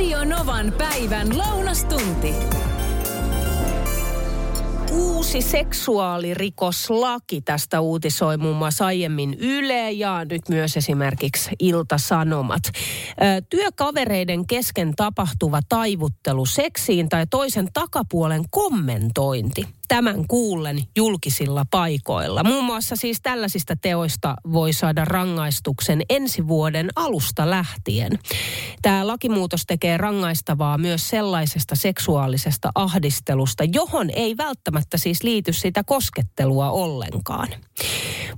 Radio Novan päivän lounastunti. Uusi seksuaalirikoslaki, tästä uutisoi muun muassa aiemmin Yle ja nyt myös esimerkiksi Ilta-Sanomat. Työkavereiden kesken tapahtuva taivuttelu seksiin tai toisen takapuolen kommentointi. Tämän kuullen julkisilla paikoilla. Muun muassa siis tällaisista teoista voi saada rangaistuksen ensi vuoden alusta lähtien. Tämä lakimuutos tekee rangaistavaa myös sellaisesta seksuaalisesta ahdistelusta, johon ei välttämättä siis liity sitä koskettelua ollenkaan.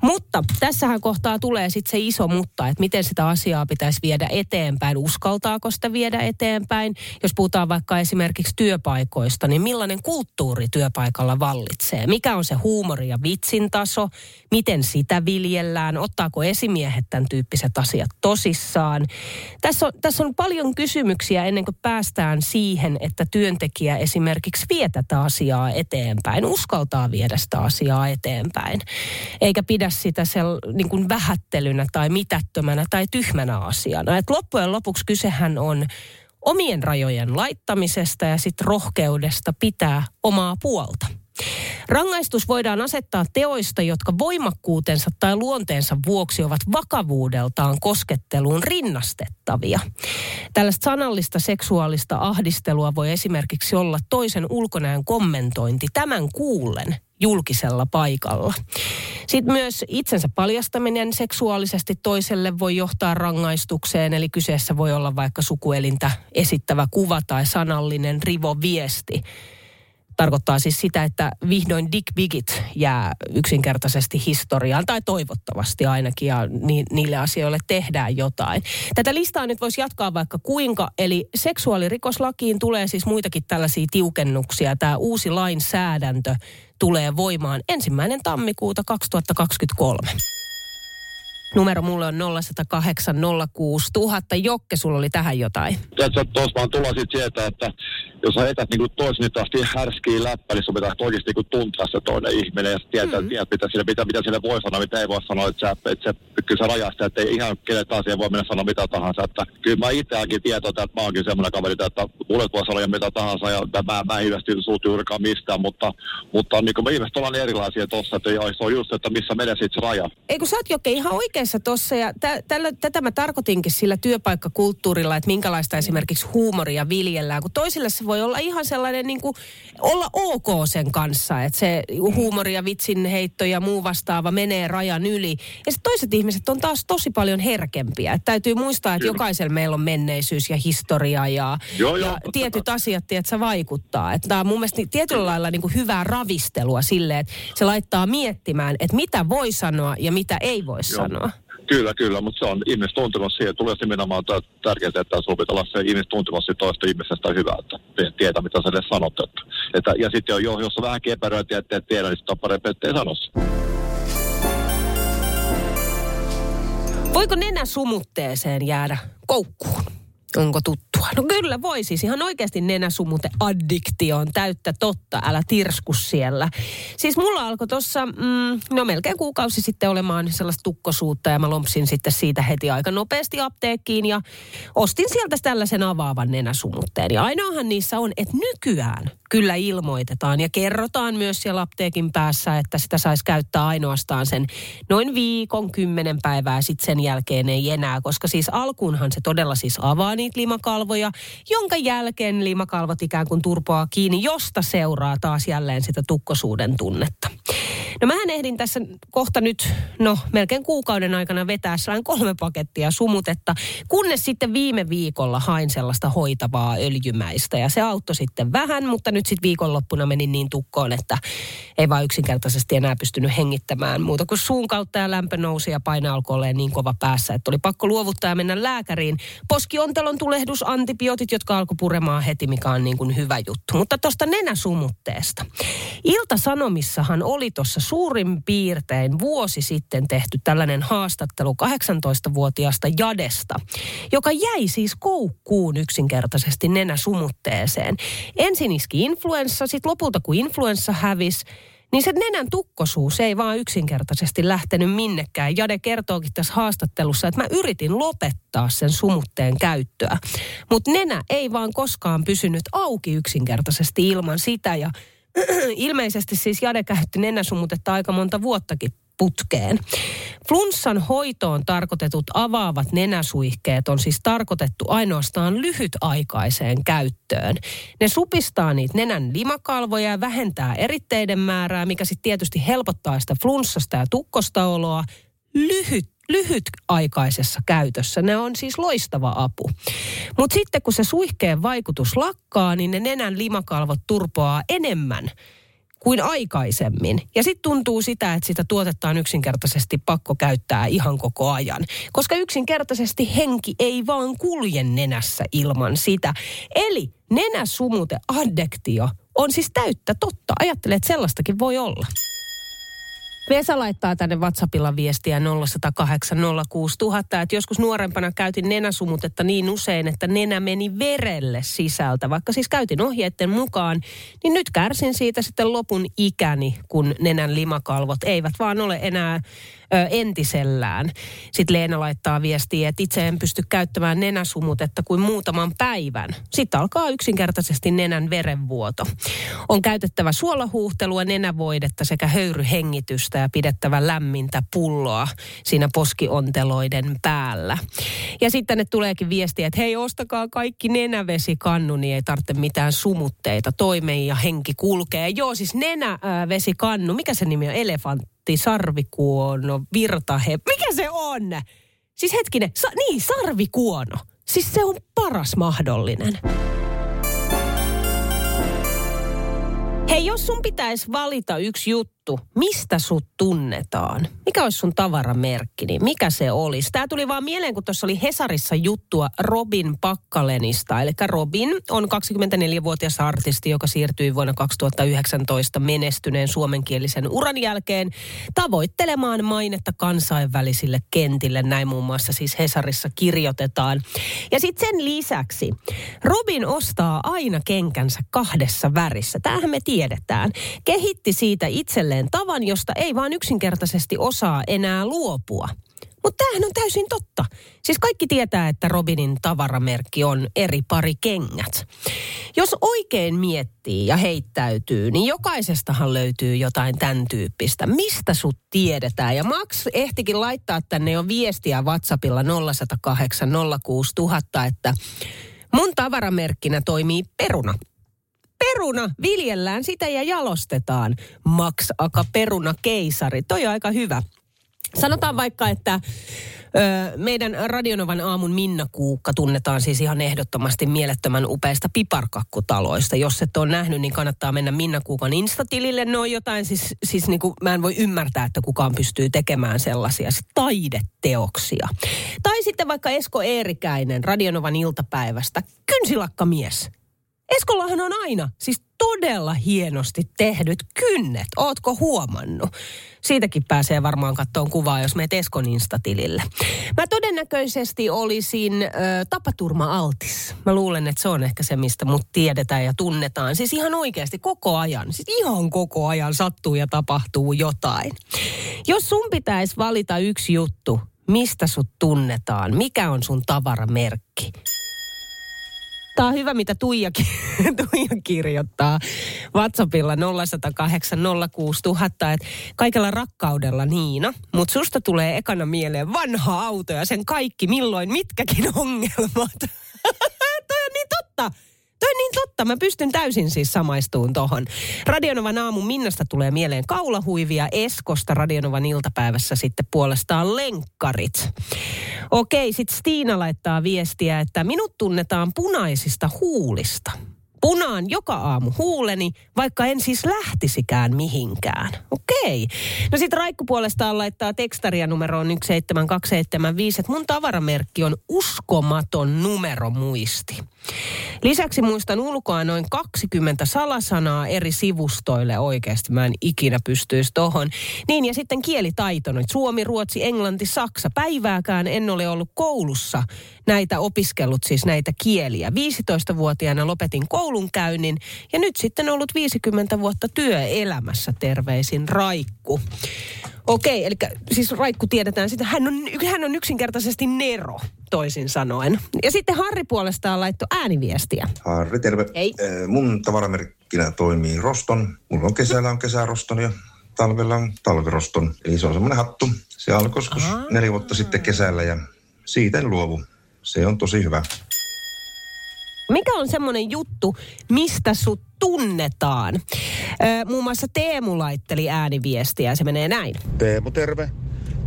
Mutta tässähän kohtaa tulee sitten se iso mutta, että miten sitä asiaa pitäisi viedä eteenpäin. Uskaltaako sitä viedä eteenpäin? Jos puhutaan vaikka esimerkiksi työpaikoista, niin millainen kulttuuri työpaikalla vallitsee? Mikä on se huumori ja vitsin taso? Miten sitä viljellään? Ottaako esimiehet tämän tyyppiset asiat tosissaan? Tässä on paljon kysymyksiä ennen kuin päästään siihen, että työntekijä esimerkiksi vie tätä asiaa eteenpäin. Uskaltaa viedä sitä asiaa eteenpäin. Eikä pidä sitä niin kuin vähättelynä tai mitättömänä tai tyhmänä asiana. Et loppujen lopuksi kysehän on omien rajojen laittamisesta ja sitten rohkeudesta pitää omaa puolta. Rangaistus voidaan asettaa teoista, jotka voimakkuutensa tai luonteensa vuoksi ovat vakavuudeltaan kosketteluun rinnastettavia. Tällaista sanallista seksuaalista ahdistelua voi esimerkiksi olla toisen ulkonäön kommentointi tämän kuullen julkisella paikalla. Sitten myös itsensä paljastaminen seksuaalisesti toiselle voi johtaa rangaistukseen, eli kyseessä voi olla vaikka sukuelintä esittävä kuva tai sanallinen rivoviesti. Tarkoittaa siis sitä, että vihdoin dickpicit jää yksinkertaisesti historiaan, tai toivottavasti ainakin, ja niille asioille tehdään jotain. Tätä listaa nyt voisi jatkaa vaikka kuinka, eli seksuaalirikoslakiin tulee siis muitakin tällaisia tiukennuksia. Tämä uusi lainsäädäntö tulee voimaan 1. tammikuuta 2023. Numero mulle on 0806000. Jocke, sulla oli tähän jotain. Tuossa vaan tullaan sitten sieltä, että jos sä etät niin toisen nyt tahtiin härskiin läppä, niin sun pitää oikeasti niin tuntea se toinen ihminen ja tietää, mitä sille voi sanoa, mitä ei voi sanoa. Kyllä sä rajaa sitä, että ei ihan kenen taas ei voi mennä sanoa mitä tahansa. Että kyllä mä itseäänkin tietoa, että mä oonkin semmoinen kaveri, että mulle voi sanoa mitä tahansa ja mä en ilmeisesti suutu juurikaan mistään. Mutta niin kuin me ihmiset ollaan erilaisia tossa, että se on just, että missä menee sitten se raja. Ei kun sä oot Jocke ihan oikeassa tossa ja tätä mä tarkoitinkin sillä työpaikkakulttuurilla, että minkälaista esimerkiksi huumoria viljellään, kun toisille se voi olla ihan sellainen niin kuin, olla ok sen kanssa, että se huumori ja vitsinheitto ja muu vastaava menee rajan yli. Ja sitten toiset ihmiset on taas tosi paljon herkempiä. Et täytyy muistaa, että jokaisella meillä on menneisyys ja historia ja tietyt asiat, että se vaikuttaa. Tämä on mun mielestä tietyllä lailla niin kuin hyvää ravistelua silleen, että se laittaa miettimään, että mitä voi sanoa ja mitä ei voi sanoa. Kyllä, mutta se on ihmistuntemus siihen. Tulee nimenomaan tärkeää, että sinulla pitää olla se ihmistuntemus toista ihmisestä hyvää, että tietää, mitä sä edes sanot. Ja sitten jos on vähänkin epäröintiä, ettei tiedä, niin sitten on parempi, ettei sanoisi. Voiko nenä sumutteeseen jäädä koukkuun? Onko tuttua? No kyllä voi siis. Ihan oikeasti nenäsumuteaddiktio on täyttä totta. Älä tirsku siellä. Siis mulla alkoi tuossa, melkein kuukausi sitten olemaan sellaista tukkosuutta ja mä lompsin sitten siitä heti aika nopeasti apteekkiin ja ostin sieltä tällaisen avaavan nenäsumutteen. Ja ainoahan niissä on, että nykyään kyllä ilmoitetaan ja kerrotaan myös siellä apteekin päässä, että sitä saisi käyttää ainoastaan sen noin 10 päivää. Sitten sen jälkeen ei enää, koska siis alkuunhan se todella siis avaa niitä limakalvoja, jonka jälkeen limakalvot ikään kuin turpoaa kiinni, josta seuraa taas jälleen sitä tukkosuuden tunnetta. No mähän ehdin tässä kohta nyt, melkein kuukauden aikana vetää sellainen 3 pakettia sumutetta, kunnes sitten viime viikolla hain sellaista hoitavaa öljymäistä ja se auttoi sitten vähän, mutta nyt sitten viikonloppuna menin niin tukkoon, että ei vaan yksinkertaisesti enää pystynyt hengittämään muuta kuin suun kautta ja lämpö nousi ja paine alkoi olemaan niin kova päässä, että oli pakko luovuttaa ja mennä lääkäriin. Poskiontelon tulehdus, antibiootit, jotka alkoi puremaan heti, mikä on niin kuin hyvä juttu. Mutta tuosta nenäsumutteesta. Ilta-Sanomissahan oli tuossa suurin piirtein vuosi sitten tehty tällainen haastattelu 18-vuotiaasta Jadesta, joka jäi siis koukkuun yksinkertaisesti nenäsumutteeseen. Ensin iski influenssa, sitten lopulta kun influenssa hävisi, Niin se nenän tukkosuus ei vaan yksinkertaisesti lähtenyt minnekään. Jade kertookin tässä haastattelussa, että mä yritin lopettaa sen sumutteen käyttöä. Mutta nenä ei vaan koskaan pysynyt auki yksinkertaisesti ilman sitä. Ja ilmeisesti siis Jade käytti nenäsumutetta aika monta vuottakin putkeen. Flunssan hoitoon tarkoitetut avaavat nenäsuihkeet on siis tarkoitettu ainoastaan lyhytaikaiseen käyttöön. Ne supistaa niitä nenän limakalvoja ja vähentää eritteiden määrää, mikä sitten tietysti helpottaa sitä flunssasta ja tukkosta oloa lyhytaikaisessa käytössä. Ne on siis loistava apu. Mutta sitten kun se suihkeen vaikutus lakkaa, niin ne nenän limakalvot turpoaa enemmän kuin aikaisemmin. Ja sitten tuntuu sitä, että sitä tuotetta on yksinkertaisesti pakko käyttää ihan koko ajan. Koska yksinkertaisesti henki ei vaan kulje nenässä ilman sitä. Eli nenäsumute-addektio on siis täyttä totta. Ajattelen, että sellaistakin voi olla. Vesa laittaa tänne WhatsAppilla viestiä 0806000, että joskus nuorempana käytin nenäsumutetta niin usein, että nenä meni verelle sisältä. Vaikka siis käytin ohjeiden mukaan, niin nyt kärsin siitä sitten lopun ikäni, kun nenän limakalvot eivät vaan ole enää entisellään. Sitten Leena laittaa viestiä, että itse en pysty käyttämään nenäsumutetta kuin muutaman päivän. Sitten alkaa yksinkertaisesti nenän verenvuoto. On käytettävä suolahuuhtelua, nenävoidetta sekä höyryhengitystä ja pidettävä lämmintä pulloa siinä poskionteloiden päällä. Ja sitten ne tuleekin viestiä, että hei, ostakaa kaikki nenävesikannu, niin ei tarvitse mitään sumutteita. Toimeen ja henki kulkee. Joo, siis nenävesikannu, mikä se nimi on? Elefantti, sarvikuono, virtahe. Mikä se on? Siis hetkinen, sarvikuono. Siis se on paras mahdollinen. Hei, jos sun pitäisi valita yksi juttu, mistä sut tunnetaan? Mikä olisi sun tavaramerkki, niin mikä se olisi? Tää tuli vaan mieleen, kun tuossa oli Hesarissa juttua Robin Pakkalenista. Eli Robin on 24-vuotias artisti, joka siirtyi vuonna 2019 menestyneen suomenkielisen uran jälkeen tavoittelemaan mainetta kansainvälisille kentille. Näin muun muassa siis Hesarissa kirjoitetaan. Ja sitten sen lisäksi Robin ostaa aina kenkänsä kahdessa värissä. Tämähän me tiedetään. Kehitti siitä itselleen tavan, josta ei vaan yksinkertaisesti osaa enää luopua. Mutta tämähän on täysin totta. Siis kaikki tietää, että Robinin tavaramerkki on eri pari kengät. Jos oikein miettii ja heittäytyy, niin jokaisestahan löytyy jotain tämän tyyppistä. Mistä sut tiedetään? Ja Max ehtikin laittaa tänne jo viestiä WhatsAppilla 0806000, että mun tavaramerkkinä toimii peruna. Peruna, viljellään sitä ja jalostetaan. Max aka peruna keisari. Toi on aika hyvä. Sanotaan vaikka, että meidän Radio Novan aamun Minna Kuukka tunnetaan siis ihan ehdottomasti mielettömän upeista piparkakkutaloista. Jos et ole nähnyt, niin kannattaa mennä Minna Kuukan Insta-tilille. Ne on jotain, siis niin kuin, mä en voi ymmärtää, että kukaan pystyy tekemään sellaisia taideteoksia. Tai sitten vaikka Esko Eerikäinen Radio Novan iltapäivästä. Kynsilakkamies. Eskollahan on aina siis todella hienosti tehdyt kynnet. Ootko huomannut? Siitäkin pääsee varmaan kattoon kuvaa, jos meet Eskon Insta-tilille. Mä todennäköisesti olisin tapaturma-altis. Mä luulen, että se on ehkä se, mistä mut tiedetään ja tunnetaan. Siis ihan oikeasti koko ajan. Siis ihan koko ajan sattuu ja tapahtuu jotain. Jos sun pitäisi valita yksi juttu, mistä sut tunnetaan, mikä on sun tavaramerkki? Tämä on hyvä, mitä Tuija kirjoittaa WhatsAppilla 0806000, että kaikella rakkaudella Niina, mutta susta tulee ekana mieleen vanha auto ja sen kaikki milloin mitkäkin ongelmat. Toi on niin totta, mä pystyn täysin siis samaistuun tohon. Radio Novan aamun Minnasta tulee mieleen kaulahuivia, Eskosta Radio Novan iltapäivässä sitten puolestaan lenkkarit. Okei, sit Stiina laittaa viestiä, että minut tunnetaan punaisista huulista. Punaan joka aamu huuleni, vaikka en siis lähtisikään mihinkään. Okei. No sit Raikku puolestaan laittaa tekstaria numeroon 17275, että mun tavaramerkki on uskomaton numeromuisti. Lisäksi muistan ulkoa noin 20 salasanaa eri sivustoille oikeasti. Mä en ikinä pystyisi tohon. Niin ja sitten kielitaito. Suomi, ruotsi, englanti, saksa. Päivääkään en ole ollut koulussa näitä opiskellut, siis näitä kieliä. 15-vuotiaana lopetin koulunkäynnin ja nyt sitten ollut 50 vuotta työelämässä. Terveisin Raikku. Okei, eli siis Raikku tiedetään sitä. Hän on yksinkertaisesti nero, toisin sanoen. Ja sitten Harri puolestaan laittoi ääniviestiä. Harri, terve. Hei. Mun tavaramerkkinä toimii Roston. Mulla on kesällä on kesäroston ja talvella on talveroston. Eli se on semmoinen hattu. Se alkoi joskus 4 vuotta sitten kesällä ja siitä en luovu. Se on tosi hyvä. Mikä on semmoinen juttu, mistä sut tunnetaan? Muun muassa Teemu laitteli ääniviestiä ja se menee näin. Teemu, terve.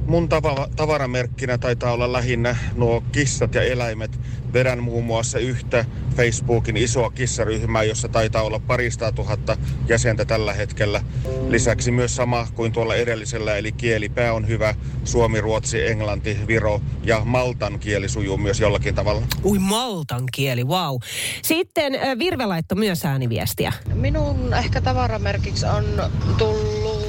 Mun tavaramerkkinä taitaa olla lähinnä nuo kissat ja eläimet. Vedän muun muassa yhtä Facebookin isoa kissaryhmää, jossa taitaa olla 200 000 jäsentä tällä hetkellä. Lisäksi myös sama kuin tuolla edellisellä, eli kielipää on hyvä. Suomi, ruotsi, englanti, viro ja maltan kieli sujuu myös jollakin tavalla. Ui, maltan kieli, vau. Wow. Sitten Virve laittoi myös ääniviestiä. Minun ehkä tavaramerkiksi on tullut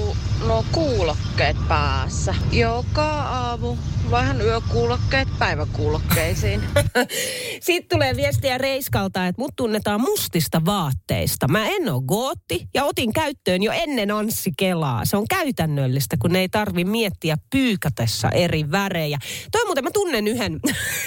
kuulokkeet päässä. Joka aamu vaihan yökuulokkeet päiväkuulokkeisiin. Sitten tulee viestiä Reiskalta, että mut tunnetaan mustista vaatteista. Mä en oo gootti ja otin käyttöön jo ennen Anssi Kelaa. Se on käytännöllistä, kun ei tarvi miettiä pyykätessä eri värejä. Toi muuten mä tunnen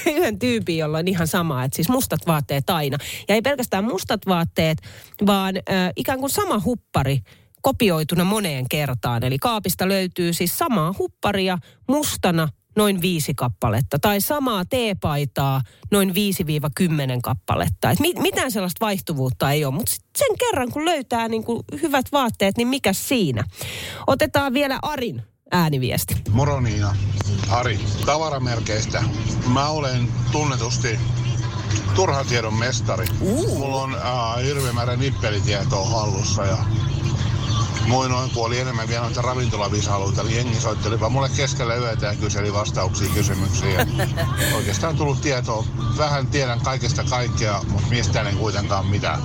yhden tyypin, jolla on ihan sama, että siis mustat vaatteet aina. Ja ei pelkästään mustat vaatteet, vaan ikään kuin sama huppari kopioituna moneen kertaan. Eli kaapista löytyy siis samaa hupparia mustana noin 5 kappaletta. Tai samaa teepaitaa noin 5-10 kappaletta. Et mitään sellaista vaihtuvuutta ei ole. Mutta sen kerran kun löytää niin kuin hyvät vaatteet, niin mikä siinä? Otetaan vielä Arin ääniviesti. Moro Niina. Ari, tavaramerkeistä. Mä olen tunnetusti turhan tiedon mestari. Mulla on hirveä määrä nippelitietoa hallussa ja moi noin, kun oli enemmän vielä noita ravintolavisailuita, eli jengi soitteli vaan mulle keskellä yötä ja kyseli vastauksia kysymyksiin. Oikeastaan tullut tietoa. Vähän tiedän kaikesta kaikkea, mutta mistään ei kuitenkaan mitään.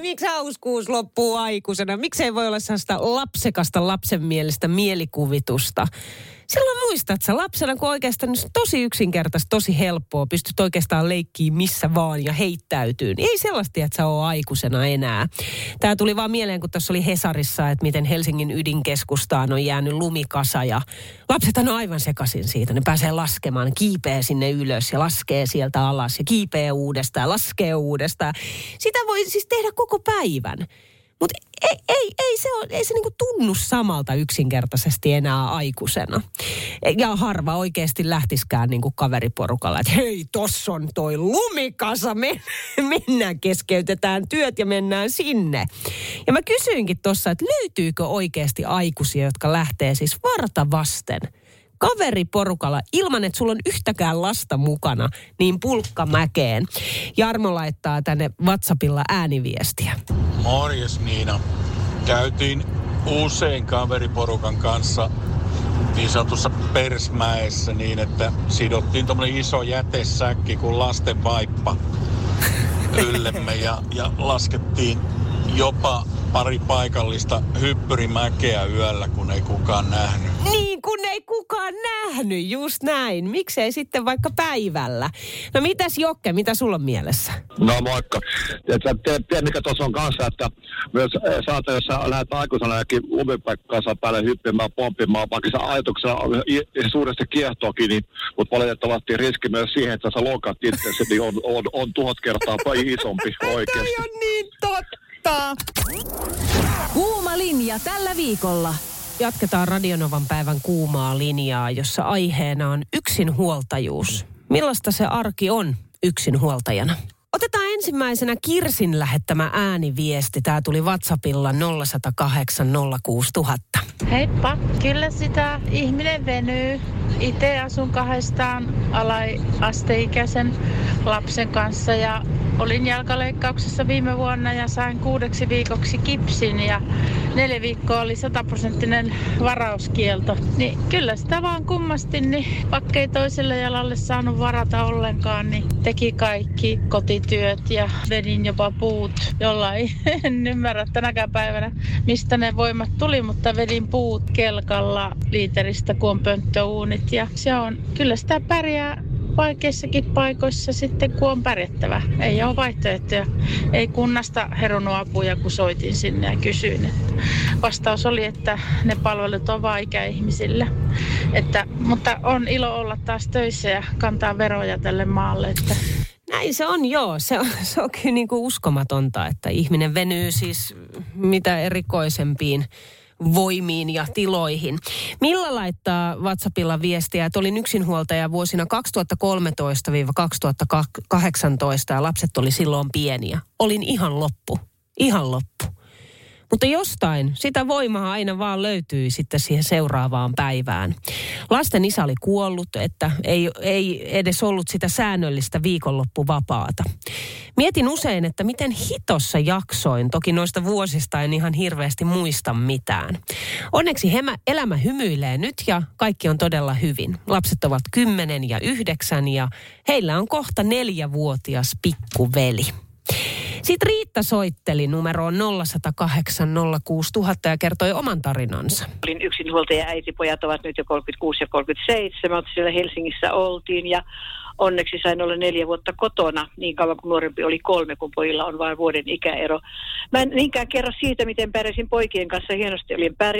Miksi hauskuus loppuu aikuisena? Miksei voi olla sellaista lapsekasta lapsenmielistä mielikuvitusta? Silloin muistat sä lapsena, kun oikeastaan tosi yksinkertaista, tosi helppoa. Pystyt oikeastaan leikkiin missä vaan ja heittäytyyn. Ei sellaista, että sä oo aikuisena enää. Tää tuli vaan mieleen, kun tuossa oli Hesarissa, että miten Helsingin ydinkeskustaan on jäänyt lumikasa. Ja lapset on aivan sekaisin siitä. Ne pääsee laskemaan, kiipee sinne ylös ja laskee sieltä alas ja kiipee uudestaan, laskee uudestaan. Sitä voi siis tehdä koko päivän. Mutta ei se niinku tunnu samalta yksinkertaisesti enää aikuisena. Ja harva oikeasti lähtiskään niinku kaveriporukalla, että hei, tossa on toi lumikasa, mennään, keskeytetään työt ja mennään sinne. Ja mä kysyinkin tossa, että löytyykö oikeasti aikuisia, jotka lähtee siis varta vasten kaveriporukalla ilman, että sulla on yhtäkään lasta mukana, niin pulkkamäkeen. Jarmo laittaa tänne WhatsAppilla ääniviestiä. Morjes Niina. Käytiin usein kaveriporukan kanssa niin sanotussa persmäessä niin, että sidottiin tommonen iso jätesäkki kuin lasten vaippa yllemme ja laskettiin jopa pari paikallista hyppyrimäkeä yöllä, kun ei kukaan nähnyt. Niin, kun ei kukaan nähnyt, just näin. Miksei sitten vaikka päivällä? No mitäs Jocke, mitä sulla on mielessä? No moikka. Tiedän, mikä tuossa on kanssa, että myös saattaa, jos sä lähdet aikuisena jokin umipaikkaansa päälle hyppimään, pomppimaan, vaikka se ajatuksena on suuresti kiehtoakin, niin, mutta valitettavasti riski myös siihen, että sä loukat itseäsi, niin on 1000 kertaa isompi oikeasti. Toi on niin totta. Kuuma linja tällä viikolla. Jatketaan Radio Novan päivän kuumaa linjaa, jossa aiheena on yksinhuoltajuus. Millaista se arki on yksinhuoltajana? Otetaan ensimmäisenä Kirsin lähettämä ääniviesti. Tää tuli WhatsAppilla 0806000. Heippa, kyllä sitä ihminen venyy. Itse asun 2 alaikäisen lapsen kanssa ja Olin jalkaleikkauksessa viime vuonna ja sain 6 viikoksi kipsin ja 4 viikkoa oli 100-prosenttinen varauskielto. Niin kyllä sitä vaan kummasti, niin vaikka ei toiselle jalalle saanut varata ollenkaan, niin teki kaikki kotityöt ja vedin jopa puut, jollain en ymmärrä tänäkään päivänä, mistä ne voimat tuli, mutta vedin puut kelkalla liiteristä, kun on pönttöuunit ja se on, kyllä sitä pärjää vaikeissakin paikoissa sitten, kun on pärjättävä. Ei ole vaihtoehtoja. Ei kunnasta herunut apuja, kun soitin sinne ja kysyin. Vastaus oli, että ne palvelut on vaan ikäihmisille. Mutta on ilo olla taas töissä ja kantaa veroja tälle maalle. Että. Näin se on, joo. Se on kyllä niin kuin uskomatonta, että ihminen venyy siis mitä erikoisempiin voimiin ja tiloihin. Milla laittaa WhatsAppilla viestiä, että olin yksinhuoltaja vuosina 2013-2018 ja lapset oli silloin pieniä. Olin ihan loppu. Mutta jostain sitä voimaa aina vaan löytyi sitten siihen seuraavaan päivään. Lasten isä oli kuollut, että ei edes ollut sitä säännöllistä viikonloppuvapaata. Mietin usein, että miten hitossa jaksoin. Toki noista vuosista en ihan hirveästi muista mitään. Onneksi elämä hymyilee nyt ja kaikki on todella hyvin. Lapset ovat 10 ja 9 ja heillä on kohta 4-vuotias pikkuveli. Sitten Riitta soitteli numeroon 0806000 ja kertoi oman tarinansa. Olin yksinhuoltaja, äitipojat ovat nyt jo 36 ja 37, siellä Helsingissä oltiin ja onneksi sain olla 4 vuotta kotona, niin kauan kuin nuorempi oli 3, kun pojilla on vain vuoden ikäero. Mä en niinkään kerro siitä, miten pärjäsin poikien kanssa. Hienosti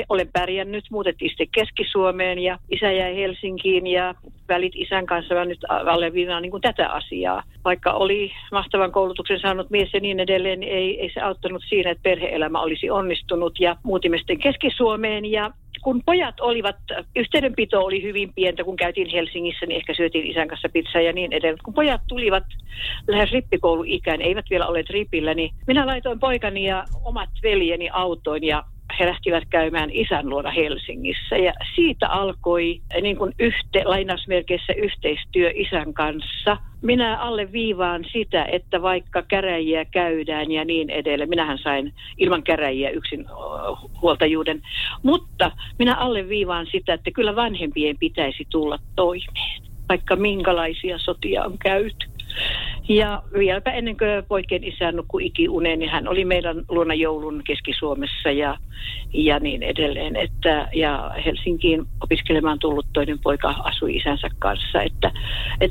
olen pärjännyt, muutettiin sitten Keski-Suomeen ja isä jäi Helsinkiin ja välit isän kanssa mä nyt alleviivaan niin kuin tätä asiaa. Vaikka oli mahtavan koulutuksen saanut mies ja niin edelleen, ei se auttanut siinä, että perhe-elämä olisi onnistunut ja muutimme sitten Keski-Suomeen ja kun pojat olivat, yhteydenpito oli hyvin pientä, kun käytiin Helsingissä, niin ehkä syötiin isän kanssa pizzaa ja niin edelleen. Kun pojat tulivat lähes rippikouluikään, eivät vielä olleet ripillä, niin minä laitoin poikani ja omat veljeni autoon ja he lähtivät käymään isän luona Helsingissä. Ja siitä alkoi niin kuin lainausmerkeissä yhteistyö isän kanssa. Minä alleviivaan sitä, että vaikka käräjiä käydään ja niin edelleen. Minähän sain ilman käräjiä yksin huoltajuuden. Mutta minä alleviivaan sitä, että kyllä vanhempien pitäisi tulla toimeen, vaikka minkälaisia sotia on käyty. Ja vieläpä ennen kuin poikien isä nukkui ikiuneen, niin hän oli meidän luona joulun Keski-Suomessa ja niin edelleen. Ja Helsinkiin opiskelemaan tullut toinen poika asui isänsä kanssa. Että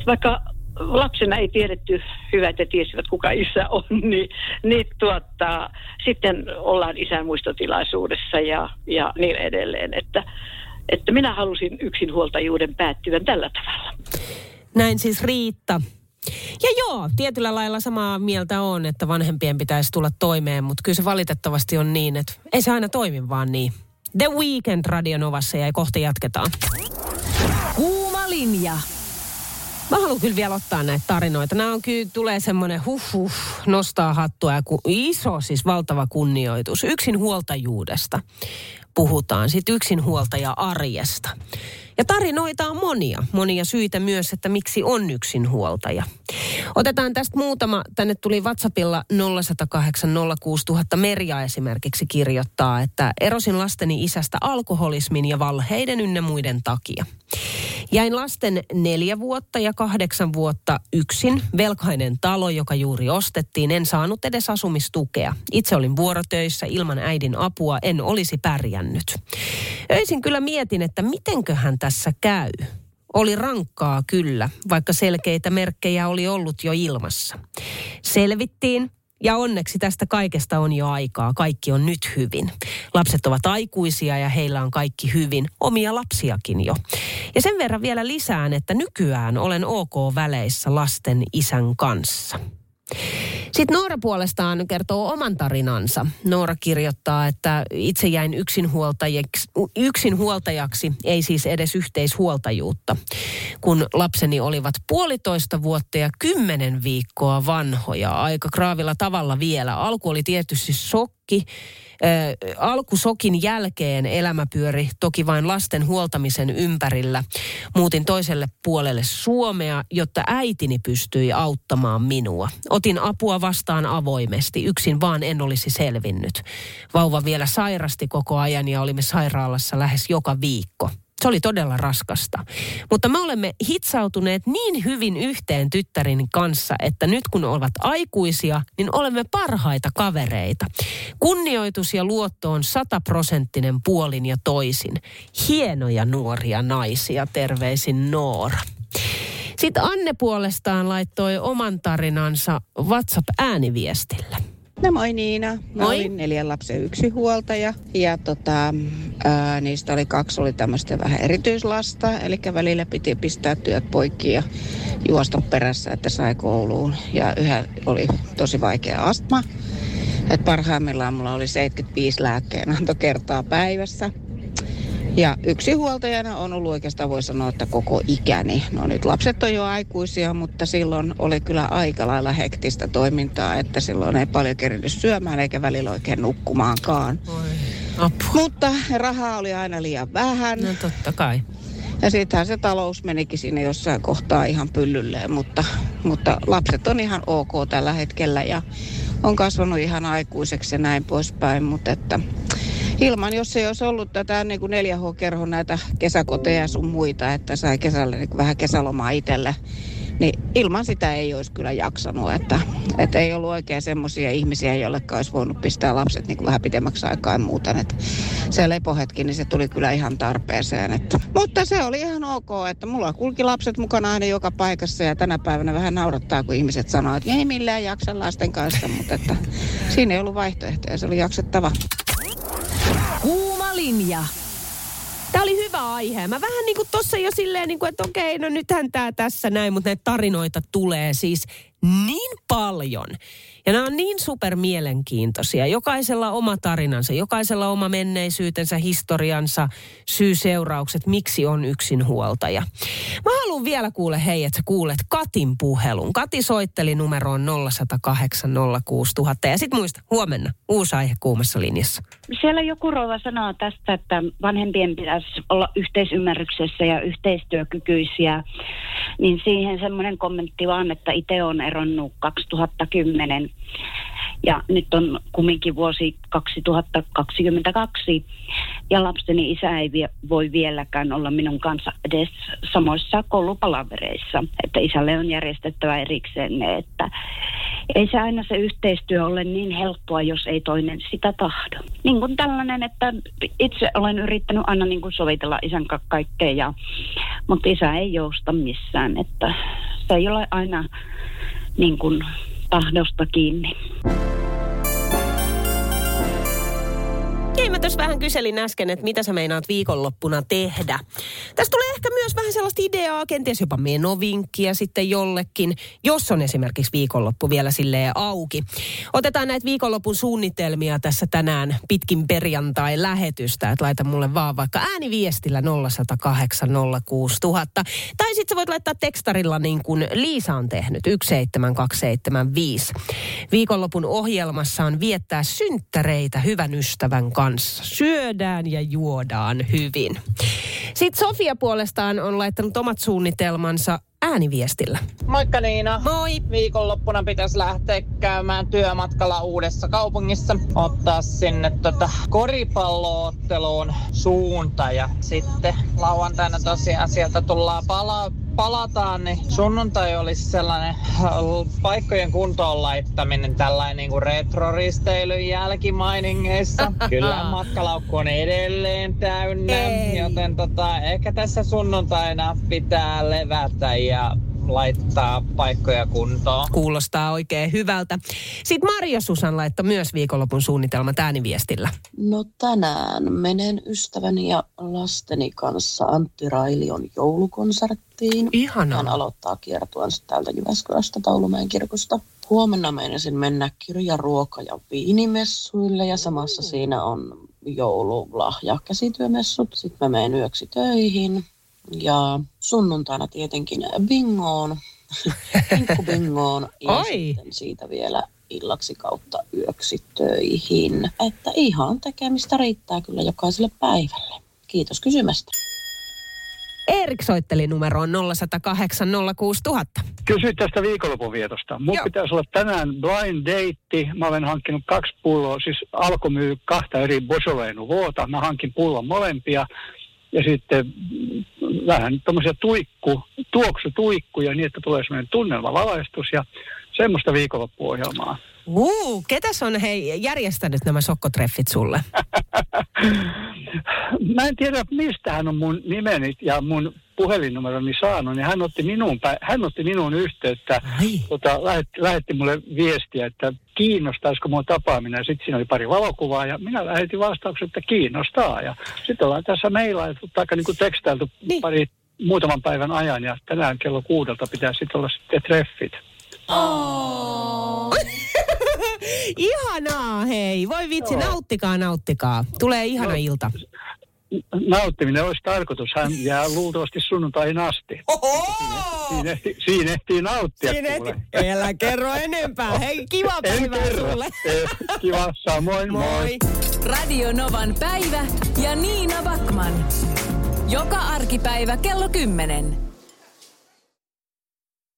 vaikka lapsena ei tiedetty hyvä, että tiesivät kuka isä on, niin sitten ollaan isän muistotilaisuudessa ja niin edelleen. Että minä halusin yksinhuoltajuuden päättyvän tällä tavalla. Näin siis Riitta. Ja joo, tietyllä lailla samaa mieltä on, että vanhempien pitäisi tulla toimeen, mutta kyllä se valitettavasti on niin, että ei se aina toimi vaan niin. The Weekend Radio Novassa ja kohta jatketaan. Kuuma linja. Mä haluan kyllä vielä ottaa näitä tarinoita. Nämä on kyllä, tulee semmoinen nostaa hattua ja iso, siis valtava kunnioitus. Yksinhuoltajuudesta puhutaan, sitten yksinhuoltaja-arjesta. Ja tarinoita on monia syitä myös, että miksi on yksinhuoltaja. Otetaan tästä muutama. Tänne tuli WhatsAppilla 0806000. Merja esimerkiksi kirjoittaa, että erosin lasteni isästä alkoholismin ja valheiden ynnä muiden takia. Jäin lasten 4 vuotta ja 8 vuotta yksin. Velkainen talo, joka juuri ostettiin. En saanut edes asumistukea. Itse olin vuorotöissä ilman äidin apua. En olisi pärjännyt. Öisin kyllä mietin, että mitenköhän tässä käy. Oli rankkaa kyllä, vaikka selkeitä merkkejä oli ollut jo ilmassa. Selvittiin ja onneksi tästä kaikesta on jo aikaa. Kaikki on nyt hyvin. Lapset ovat aikuisia ja heillä on kaikki hyvin. Omia lapsiakin jo. Ja sen verran vielä lisään, että nykyään olen ok väleissä lasten isän kanssa. Sitten Noora puolestaan kertoo oman tarinansa. Noora kirjoittaa, että itse jäin yksinhuoltajaksi, ei siis edes yhteishuoltajuutta, kun lapseni olivat 1,5 vuotta ja 10 viikkoa vanhoja. Aika kraavilla tavalla vielä. Alku oli tietysti shokki. shokki. Alkusokin jälkeen elämä pyöri toki vain lasten huoltamisen ympärillä. Muutin toiselle puolelle Suomea, jotta äitini pystyi auttamaan minua. Otin apua vastaan avoimesti. Yksin vaan en olisi selvinnyt. Vauva vielä sairasti koko ajan ja olimme sairaalassa lähes joka viikko. Se oli todella raskasta. Mutta me olemme hitsautuneet niin hyvin yhteen tyttärin kanssa, että nyt kun ovat aikuisia, niin olemme parhaita kavereita. Kunnioitus ja luotto on 100% puolin ja toisin. Hienoja nuoria naisia, terveisin Noora. Sitten Anne puolestaan laittoi oman tarinansa WhatsApp-ääniviestillä. No moi Niina. Mä olin 4 lapsen yksinhuoltaja ja niistä kaksi oli tämmöistä vähän erityislasta. Eli välillä piti pistää työt poikki ja juosta perässä, että sai kouluun. Ja yhä oli tosi vaikea astma. Et parhaimmillaan mulla oli 75 lääkkeenantokertaa päivässä. Ja yksinhuoltajana on ollut oikeastaan, voi sanoa, että koko ikäni. No nyt lapset on jo aikuisia, mutta silloin oli kyllä aika lailla hektistä toimintaa, että silloin ei paljon kerinyt syömään eikä välillä oikein nukkumaankaan. Mutta rahaa oli aina liian vähän. No totta kai. Ja siitähän se talous menikin siinä jossain kohtaa ihan pyllylleen, mutta lapset on ihan ok tällä hetkellä ja on kasvanut ihan aikuiseksi ja näin poispäin, mutta että ilman, jos ei olisi ollut tätä niin kuin 4H-kerhon näitä kesäkoteja ja sun muita, että sai kesällä niin vähän kesälomaa itselle, niin ilman sitä ei olisi kyllä jaksanut. Että ei ollut oikein semmoisia ihmisiä, jollekka olisi voinut pistää lapset niin vähän pidemmäksi aikaa ja muuten. Että se lepohetki, niin se tuli kyllä ihan tarpeeseen. Että. Mutta se oli ihan ok, että mulla kulki lapset mukana aina joka paikassa ja tänä päivänä vähän naurattaa, kun ihmiset sanoo, että ei millään jaksa lasten kanssa, mutta että siinä ei ollut vaihtoehtoja, se oli jaksettava. Kuumalinja. Tämä oli hyvä aihe. Mä vähän niin kuin tossa jo silleen, niin kuin, että okei, no nythän tämä tässä näin, mutta näitä tarinoita tulee siis niin paljon. Ja nämä on niin super mielenkiintoisia. Jokaisella oma tarinansa, jokaisella oma menneisyytensä, historiansa, syy-seuraukset, miksi on yksinhuoltaja. Mä haluan vielä kuule, hei, että sä kuulet Katin puhelun. Kati soitteli numeroon 0806000. Ja sit muista, huomenna uusi aihe Kuumassa linjassa. Siellä joku rouva sanoo tästä, että vanhempien pitäisi olla yhteisymmärryksessä ja yhteistyökykyisiä. Niin siihen semmoinen kommentti vaan, että itse on eronnut 2010 ja nyt on kumminkin vuosi 2022 ja lapseni isä ei voi vieläkään olla minun kanssa edes samoissa koulupalavereissa, että isälle on järjestettävä erikseen ne, että ei se aina se yhteistyö ole niin helppoa, jos ei toinen sitä tahdo. Niin kuin tällainen, että itse olen yrittänyt aina niin kuin sovitella isän kanssa kaikkea, mutta isä ei jousta missään, että se ei ole aina niin kuin tahdosta kiinni. Ei, mä tuossa vähän kyselin äsken, että mitä sä meinaat viikonloppuna tehdä. Tässä tulee ehkä myös vähän sellaista ideaa, kenties jopa menovinkkiä sitten jollekin, jos on esimerkiksi viikonloppu vielä silleen auki. Otetaan näitä viikonlopun suunnitelmia tässä tänään pitkin perjantai-lähetystä, että laita mulle vaan vaikka ääniviestillä 0806000. Tai sitten sä voit laittaa tekstarilla niin kuin Liisa on tehnyt, 17275. Viikonlopun ohjelmassa on viettää synttäreitä hyvän ystävän kanssa. Syödään ja juodaan hyvin. Sitten Sofia puolestaan on laittanut omat suunnitelmansa ääniviestillä. Moikka Niina. Moi. Viikonloppuna pitäisi lähteä käymään työmatkalla Uudessa kaupungissa. Ottaa sinne koripallo-otteluun suunta ja sitten lauantaina tosiaan sieltä tullaan palataan, niin sunnuntai olisi sellainen paikkojen kuntoon laittaminen tällainen niin kuin retroristeilyn jälkimainingeissa. Kyllä matkalaukku on edelleen täynnä, joten ehkä tässä sunnuntaina pitää levätä ja laittaa paikkoja kuntoon. Kuulostaa oikein hyvältä. Sitten Marja-Susan laittoi myös viikonlopun suunnitelmat ääniviestillä. No tänään menen ystäväni ja lasteni kanssa Antti Railion joulukonserttiin. Ihanaa. Hän aloittaa kiertueensa täältä Jyväskylästä Taulumäen kirkosta. Huomenna meinasin mennä kirja-, ruoka- ja viinimessuille ja samassa siinä on joululahjakäsityömessut. Sitten mä menen yöksi töihin. Ja sunnuntaina tietenkin bingoon, pinkkubingoon ja sitten siitä vielä illaksi kautta yöksi töihin. Että ihan tekemistä riittää kyllä jokaiselle päivälle. Kiitos kysymästä. Erik soitteli numeroon 0806000. Kysy tästä viikonlopunvietosta. Mun pitäisi olla tänään blind date. Mä olen hankkinut 2 pulloa, siis Alko myy 2 eri Beaujolais Nouveauta. Mä hankin pullon molempia. Ja sitten vähän tuommoisia tuoksutuikkuja niin, että tulee semmoinen tunnelmavalaistus ja semmoista viikonloppuohjelmaa. Ketäs on järjestänyt nämä sokkotreffit sulle? Mä en tiedä, mistä hän on mun nimeni ja mun puhelinnumeroni saanut. Ja hän otti minuun yhteyttä, lähetti mulle viestiä, että kiinnostaisiko mun tapaaminen. Sitten siinä oli pari valokuvaa ja minä lähetin vastauksen, että kiinnostaa. Ja sitten ollaan tässä meilailtu, tai niin tekstailtu muutaman päivän ajan. Ja tänään kello 6 pitää sitten olla sitten treffit. Oh. Ihanaa, hei. Voi vitsi, nauttikaa. Tulee ihana ilta. Nauttiminen olisi tarkoitus. Hän jää luultavasti sunnuntain asti. Siinä ehtii nauttia. Älä kerro enempää. Hei, kiva päivää sulle. Kiva, samoin. Moi. Radio Novan päivä ja Niina Backman. Joka arkipäivä kello 10.